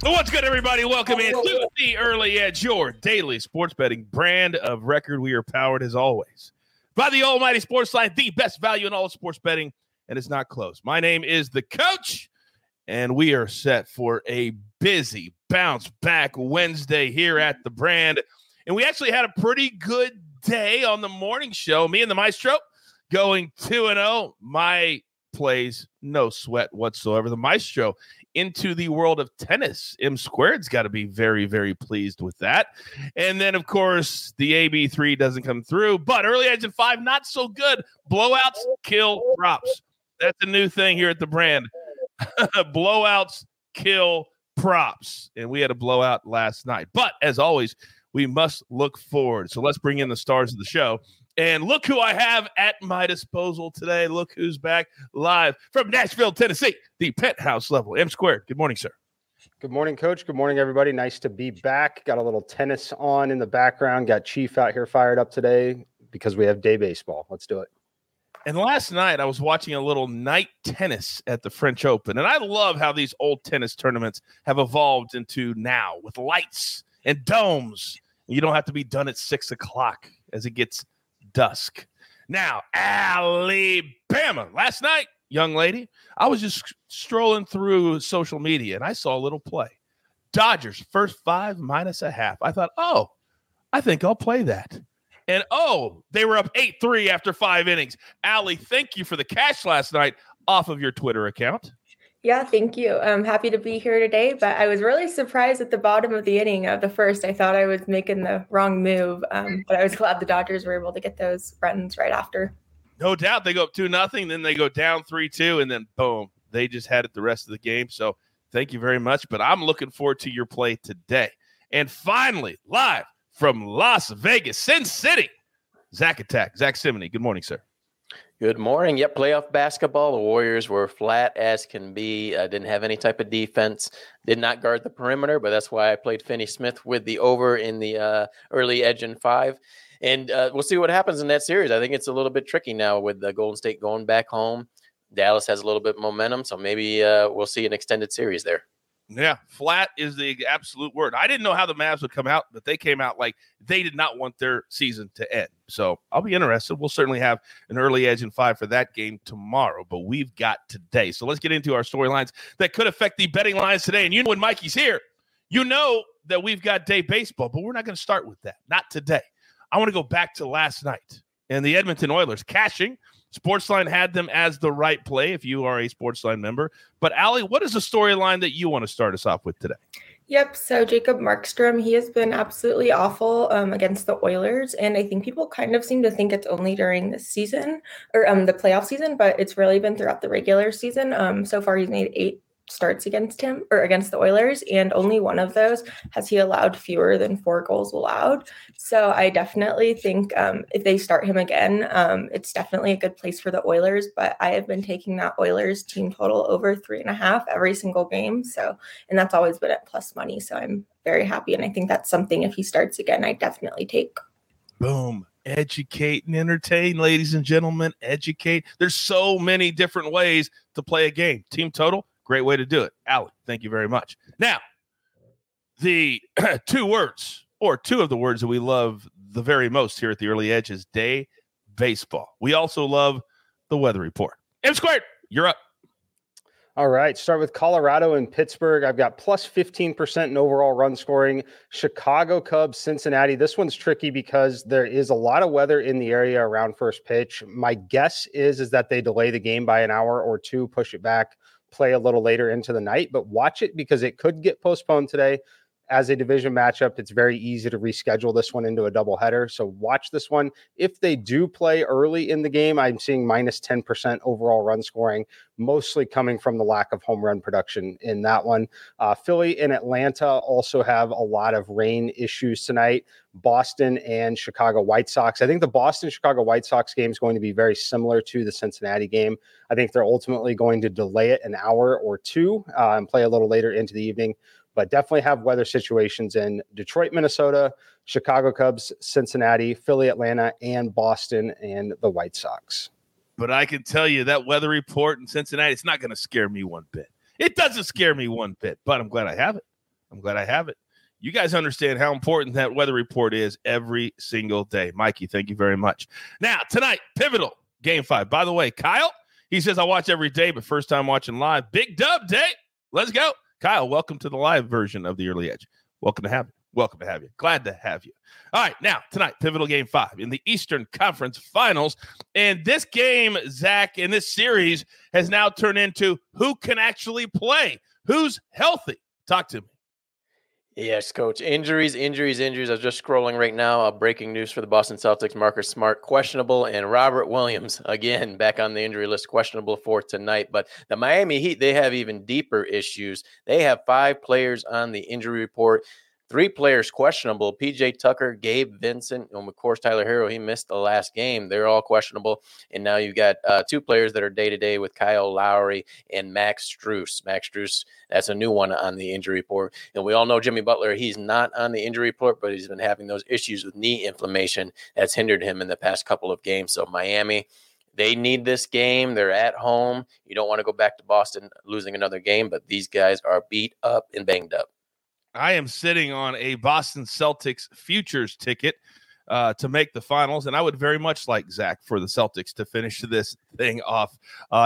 What's good, everybody? Welcome in to The Early Edge, your daily sports betting brand of record. We are powered, as always, by the almighty Sportsline, the best value in all sports betting, and it's not close. My name is The Coach, and we are set for a busy bounce back Wednesday here at The Brand. And we actually had a pretty good day on the morning show. Me and the Maestro going 2-0. My plays, no sweat whatsoever. The Maestro into the world of tennis. M Squared's got to be very, very pleased with that. And then, of course, the AB3 doesn't come through. But Early Edge and 5, not so good. Blowouts kill props. That's a new thing here at The Brand. Blowouts kill props. And we had a blowout last night. But, as always, we must look forward. So let's bring in the stars of the show. And look who I have at my disposal today. Look who's back live from Nashville, Tennessee, the penthouse level. M Squared, good morning, sir. Good morning, Coach. Good morning, everybody. Nice to be back. Got a little tennis on in the background. Got Chief out here fired up today because we have day baseball. Let's do it. And last night I was watching a little night tennis at the French Open. And I love how these old tennis tournaments have evolved into now with lights and domes. You don't have to be done at 6 o'clock as it gets dusk. Now, Allie Bama. Last night, young lady, I was just strolling through social media and I saw a little play. Dodgers, first 5 minus a half. I thought, oh, I think I'll play that. And oh, they were up 8-3 after 5 innings. Allie, thank you for the cash last night off of your Twitter account. Yeah, thank you. I'm happy to be here today, but I was really surprised at the bottom of the inning of the first. I thought I was making the wrong move, but I was glad the Dodgers were able to get those runs right after. No doubt. They go up 2-0, then they go down 3-2, and then boom, they just had it the rest of the game. So thank you very much, but I'm looking forward to your play today. And finally, live from Las Vegas, Sin City, Zach Attack, Zach Simony. Good morning, sir. Good morning. Yep, playoff basketball. The Warriors were flat as can be. Didn't have any type of defense. Did not guard the perimeter, but that's why I played Finney Smith with the over in the Early Edge in 5. And we'll see what happens in that series. I think it's a little bit tricky now with Golden State going back home. Dallas has a little bit of momentum, so maybe we'll see an extended series there. Yeah, flat is the absolute word. I didn't know how the Mavs would come out, but they came out like they did not want their season to end. So I'll be interested. We'll certainly have an Early Edge in 5 for that game tomorrow, but we've got today. So let's get into our storylines that could affect the betting lines today. And you know when Mikey's here, you know that we've got day baseball, but we're not going to start with that. Not today. I want to go back to last night and the Edmonton Oilers cashing. Sportsline had them as the right play if you are a Sportsline member. But, Allie, what is the storyline that you want to start us off with today? Yep, so Jacob Markstrom, he has been absolutely awful against the Oilers, and I think people kind of seem to think it's only during this season or the playoff season, but it's really been throughout the regular season. So far, he's made 8 starts against him or against the Oilers, and only one of those has he allowed fewer than 4 goals allowed. So I definitely think if they start him again, it's definitely a good place for the Oilers, but I have been taking that Oilers team total over 3.5 every single game. So, and that's always been at plus money. So I'm very happy. And I think that's something if he starts again, I definitely take. Boom. Educate and entertain, ladies and gentlemen, educate. There's so many different ways to play a game. Team total. Great way to do it. Allie, thank you very much. Now, the 2 of the words that we love the very most here at the Early Edge is day baseball. We also love the weather report. M Squared, you're up. All right. Start with Colorado and Pittsburgh. I've got plus 15% in overall run scoring. Chicago Cubs, Cincinnati. This one's tricky because there is a lot of weather in the area around first pitch. My guess is that they delay the game by an hour or two, push it back, play a little later into the night, but watch it because it could get postponed today. As a division matchup, it's very easy to reschedule this one into a doubleheader. So watch this one. If they do play early in the game, I'm seeing minus 10% overall run scoring, mostly coming from the lack of home run production in that one. Philly and Atlanta also have a lot of rain issues tonight. Boston and Chicago White Sox. I think the Boston-Chicago White Sox game is going to be very similar to the Cincinnati game. I think they're ultimately going to delay it an hour or two and play a little later into the evening. But definitely have weather situations in Detroit, Minnesota, Chicago Cubs, Cincinnati, Philly, Atlanta, and Boston and the White Sox. But I can tell you that weather report in Cincinnati, it's not going to scare me one bit. It doesn't scare me one bit, but I'm glad I have it. I'm glad I have it. You guys understand how important that weather report is every single day. Mikey, thank you very much. Now, tonight, pivotal game 5. By the way, Kyle, he says I watch every day, but first time watching live. Big dub day. Let's go. Kyle, welcome to the live version of The Early Edge. Welcome to have you. Welcome to have you. Glad to have you. All right, now, tonight, pivotal game 5 in the Eastern Conference Finals. And this game, Zach, in this series has now turned into who can actually play, who's healthy. Talk to me. Yes, Coach. Injuries. I was just scrolling right now. Breaking news for the Boston Celtics. Marcus Smart, questionable. And Robert Williams, again, back on the injury list, questionable for tonight. But the Miami Heat, they have even deeper issues. They have 5 players on the injury report. 3 players questionable, P.J. Tucker, Gabe Vincent, and, of course, Tyler Hero. He missed the last game. They're all questionable. And now you've got 2 players that are day-to-day with Kyle Lowry and Max Strus. Max Strus, that's a new one on the injury report. And we all know Jimmy Butler, he's not on the injury report, but he's been having those issues with knee inflammation that's hindered him in the past couple of games. So Miami, they need this game. They're at home. You don't want to go back to Boston losing another game, but these guys are beat up and banged up. I am sitting on a Boston Celtics futures ticket to make the finals, and I would very much like, Zach, for the Celtics to finish this thing off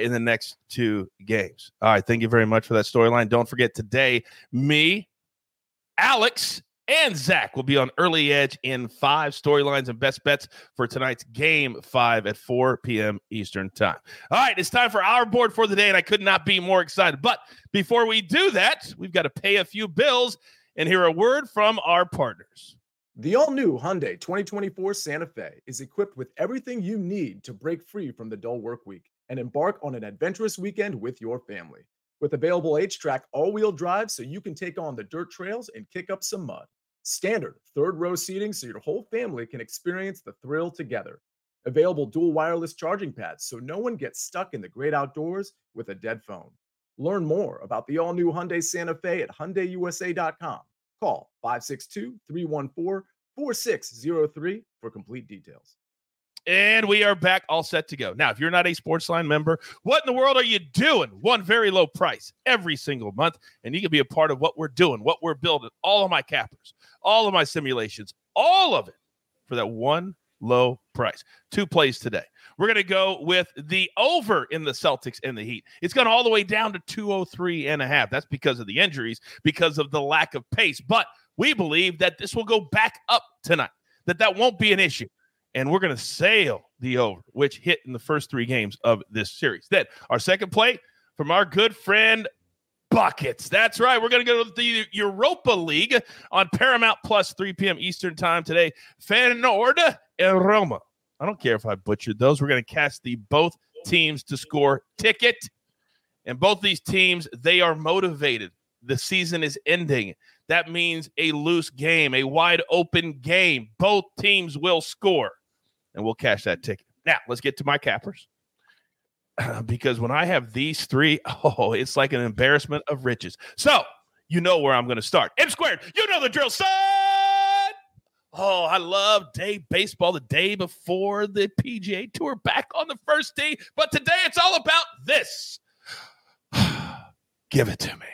in the next 2 games. All right, thank you very much for that storyline. Don't forget today, me, Alex, and Zach will be on Early Edge in 5 storylines and best bets for tonight's game 5 at 4 p.m. Eastern time. All right, it's time for our board for the day, and I could not be more excited. But before we do that, we've got to pay a few bills and hear a word from our partners. The all-new Hyundai 2024 Santa Fe is equipped with everything you need to break free from the dull work week and embark on an adventurous weekend with your family. With available H-Track all-wheel drive so you can take on the dirt trails and kick up some mud. Standard third-row seating so your whole family can experience the thrill together. Available dual wireless charging pads so no one gets stuck in the great outdoors with a dead phone. Learn more about the all-new Hyundai Santa Fe at HyundaiUSA.com. Call 562-314-4603 for complete details. And we are back all set to go. Now, if you're not a Sportsline member, what in the world are you doing? One very low price every single month, and you can be a part of what we're doing, what we're building, all of my cappers, all of my simulations, all of it for that one low price. 2 plays today. We're going to go with the over in the Celtics and the Heat. It's gone all the way down to 203.5. That's because of the injuries, because of the lack of pace. But we believe that this will go back up tonight, that won't be an issue. And we're going to sail the over, which hit in the first 3 games of this series. Then our second play from our good friend Buckets. That's right. We're going to go to the Europa League on Paramount Plus 3 p.m. Eastern time today. Feyenoord and Roma. I don't care if I butchered those. We're going to cast the both teams to score ticket. And both these teams, they are motivated. The season is ending. That means a loose game, a wide open game. Both teams will score. And we'll cash that ticket. Now, let's get to my cappers. Because when I have these 3, it's like an embarrassment of riches. So, you know where I'm going to start. M Squared, you know the drill, son! Oh, I love day baseball the day before the PGA Tour back on the first tee. But today, it's all about this. Give it to me.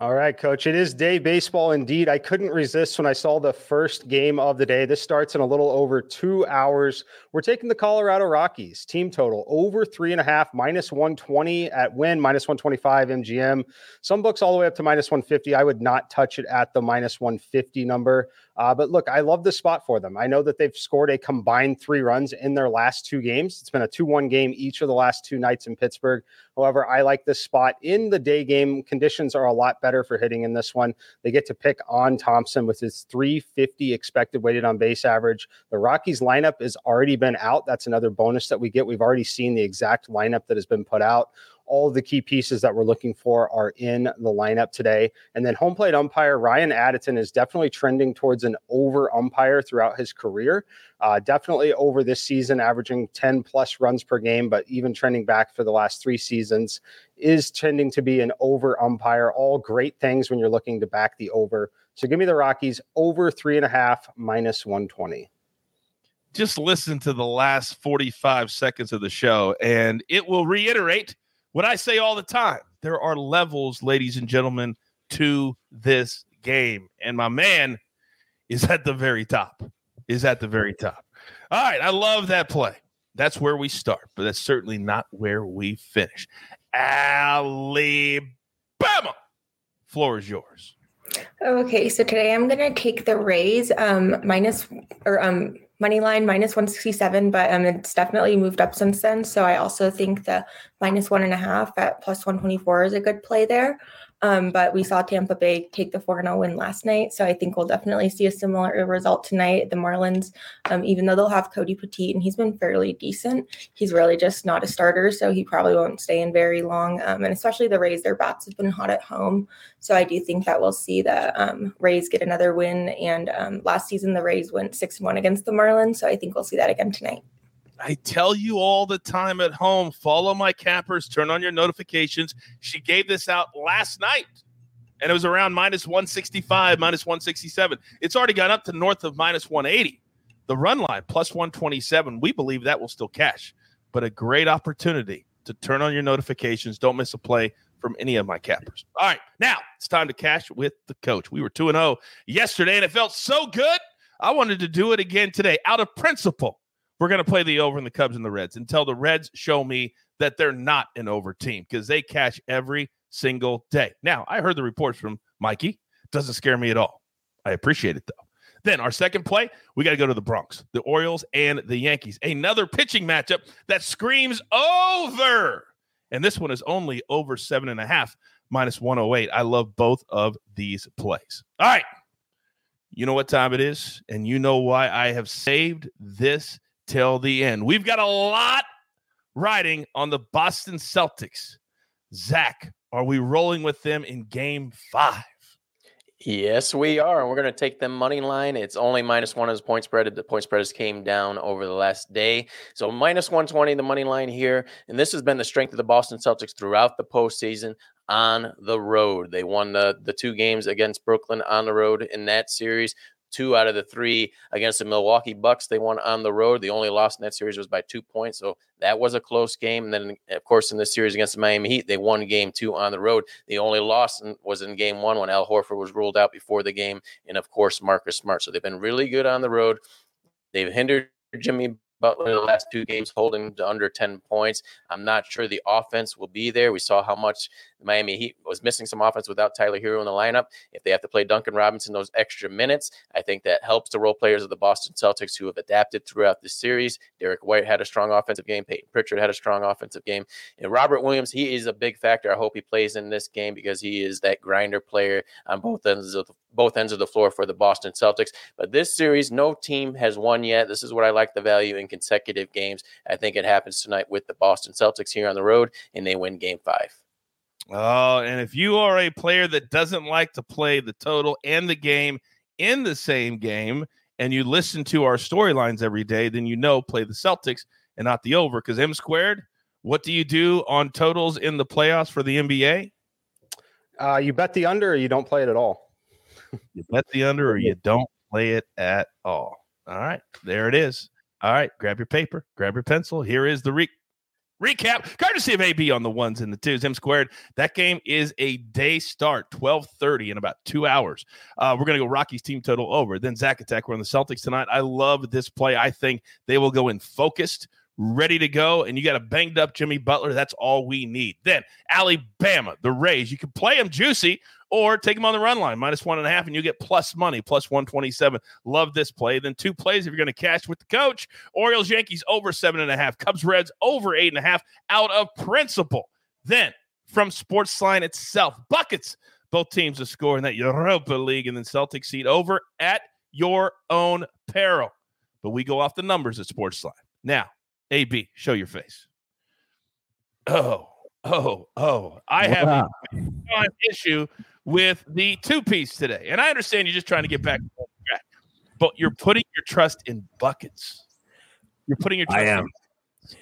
All right, Coach. It is day baseball indeed. I couldn't resist when I saw the first game of the day. This starts in a little over 2 hours. We're taking the Colorado Rockies. Team total over 3.5, minus 120 at Wynn, minus 125 MGM. Some books all the way up to minus 150. I would not touch it at the minus 150 number. But look, I love this spot for them. I know that they've scored a combined 3 runs in their last 2 games. It's been a 2-1 game each of the last 2 nights in Pittsburgh. However, I like this spot in the day game. Conditions are a lot better for hitting in this one. They get to pick on Thompson with his 350 expected weighted on base average. The Rockies lineup has already been out. That's another bonus that we get. We've already seen the exact lineup that has been put out. All the key pieces that we're looking for are in the lineup today. And then home plate umpire Ryan Addison is definitely trending towards an over umpire throughout his career. Definitely over this season, averaging 10 plus runs per game, but even trending back for the last 3 seasons is tending to be an over umpire. All great things when you're looking to back the over. So give me the Rockies over 3.5 minus 120. Just listen to the last 45 seconds of the show, and it will reiterate what I say all the time. There are levels, ladies and gentlemen, to this game. And my man is at the very top, All right. I love that play. That's where we start, but that's certainly not where we finish. Allie Bama, floor is yours. Okay. So today I'm going to take the Rays money line minus 167, but it's definitely moved up since then. So I also think the minus 1.5 at plus 124 is a good play there. But we saw Tampa Bay take the 4-0 win last night. So I think we'll definitely see a similar result tonight. The Marlins, even though they'll have Cody Petit, and he's been fairly decent, he's really just not a starter. So he probably won't stay in very long. And especially the Rays, their bats have been hot at home. So I do think that we'll see the Rays get another win. And last season, the Rays went 6-1 against the Marlins. So I think we'll see that again tonight. I tell you all the time at home, follow my cappers, turn on your notifications. She gave this out last night, and it was around minus 165, minus 167. It's already gone up to north of minus 180. The run line, plus 127. We believe that will still cash, but a great opportunity to turn on your notifications. Don't miss a play from any of my cappers. All right, now it's time to cash with the coach. We were 2-0 yesterday, and it felt so good. I wanted to do it again today out of principle. We're going to play the over in the Cubs and the Reds until the Reds show me that they're not an over team, because they cash every single day. Now, I heard the reports from Mikey. Doesn't scare me at all. I appreciate it, though. Then our second play, we got to go to the Bronx, the Orioles and the Yankees. Another pitching matchup that screams over. And this one is only over 7.5, minus 108. I love both of these plays. All right. You know what time it is, and you know why I have saved this till the end. We've got a lot riding on the Boston Celtics. Zach, are we rolling with them in Game 5? Yes, we are. And we're going to take them money line. It's only minus one as point spread. The point spreads came down over the last day. So minus 120, the money line here. And this has been the strength of the Boston Celtics throughout the postseason on the road. They won the 2 games against Brooklyn on the road in that series. 2 out of the 3 against the Milwaukee Bucks, they won on the road. The only loss in that series was by 2 points, so that was a close game. And then, of course, in this series against the Miami Heat, they won Game 2 on the road. The only loss was in Game 1 when Al Horford was ruled out before the game, and, of course, Marcus Smart. So they've been really good on the road. They've hindered Jimmy Butler in the last 2 games, holding to under 10 points. I'm not sure the offense will be there. We saw how much the Miami Heat was missing some offense without Tyler Hero in the lineup. If they have to play Duncan Robinson those extra minutes, I think that helps the role players of the Boston Celtics who have adapted throughout this series. Derek White had a strong offensive game. Peyton Pritchard had a strong offensive game. And Robert Williams, he is a big factor. I hope he plays in this game because he is that grinder player on both ends of the floor for the Boston Celtics. But this series, no team has won yet. This is what I like, the value in consecutive games. I think it happens tonight with the Boston Celtics here on the road, and they win Game 5. Oh, and if you are a player that doesn't like to play the total and the game in the same game, and you listen to our storylines every day, then you know play the Celtics and not the over, because M Squared, what do you do on totals in the playoffs for the NBA? You bet the under or you don't play it at all. You bet the under or you don't play it at all. All right, there it is. All right, grab your paper, grab your pencil. Here is the recap, courtesy of AB on the 1s and the 2s. M Squared, that game is a day start, 12:30 in about 2 hours. We're going to go Rockies team total over. Then Zach Attack, we're on the Celtics tonight. I love this play. I think they will go in focused, ready to go, and you got a banged-up Jimmy Butler. That's all we need. Then Allie Bama, the Rays. You can play them juicy, or take him on the run line, -1.5, and you get plus money, +127. Love this play. Then two plays if you're going to cash with the coach. Orioles, Yankees, over 7.5. Cubs, Reds, over 8.5 out of principle. Then from Sportsline itself, Buckets, both teams to score in that Europa League, and then Celtics seed over at your own peril. But we go off the numbers at Sportsline. Now, AB, show your face. Oh. I have an issue with the two-piece today. And I understand you're just trying to get back. But you're putting your trust in Buckets. You're putting your trust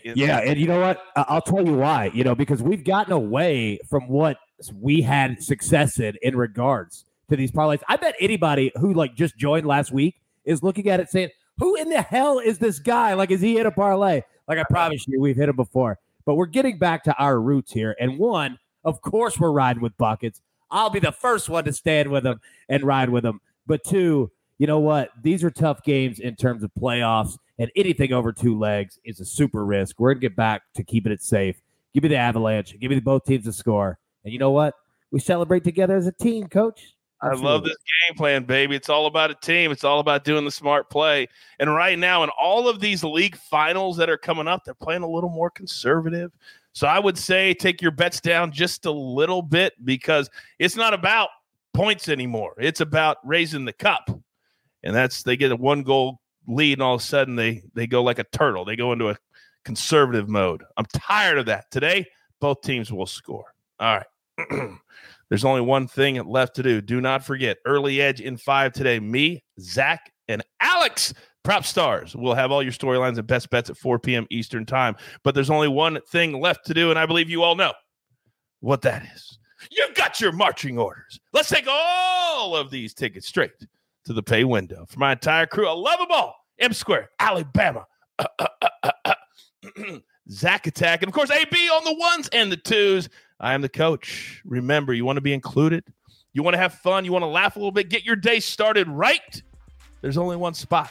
in and you know what? I'll tell you why. You know, because we've gotten away from what we had success in regards to these parlays. I bet anybody who, like, just joined last week is looking at it saying, who in the hell is this guy? Like, is he in a parlay? Like, I promise you, we've hit him before. But we're getting back to our roots here. And one, of course, we're riding with Buckets. I'll be the first one to stand with him and ride with him. But two, you know what? These are tough games in terms of playoffs. And anything over two legs is a super risk. We're going to get back to keeping it safe. Give me the Avalanche. Give me both teams to score. And you know what? We celebrate together as a team, Coach. Absolutely. I love this game plan, baby. It's all about a team. It's all about doing the smart play. And right now, in all of these league finals that are coming up, they're playing a little more conservative. So I would say take your bets down just a little bit, because it's not about points anymore. It's about raising the cup. And that's, they get a one-goal lead, and all of a sudden they go like a turtle. They go into a conservative mode. I'm tired of that. Today, both teams will score. All right. There's only one thing left to do. Do not forget, Early Edge in 5 today. Me, Zach, and Alex, prop stars. We'll have all your storylines and best bets at 4 p.m. Eastern time. But there's only one thing left to do, and I believe you all know what that is. You've got your marching orders. Let's take all of these tickets straight to the pay window. For my entire crew, I love them all. M Squared, Allie Bama, Zach Attack, and, of course, AB on the ones and the twos. I am the coach. Remember, you want to be included. You want to have fun. You want to laugh a little bit. Get your day started right. There's only one spot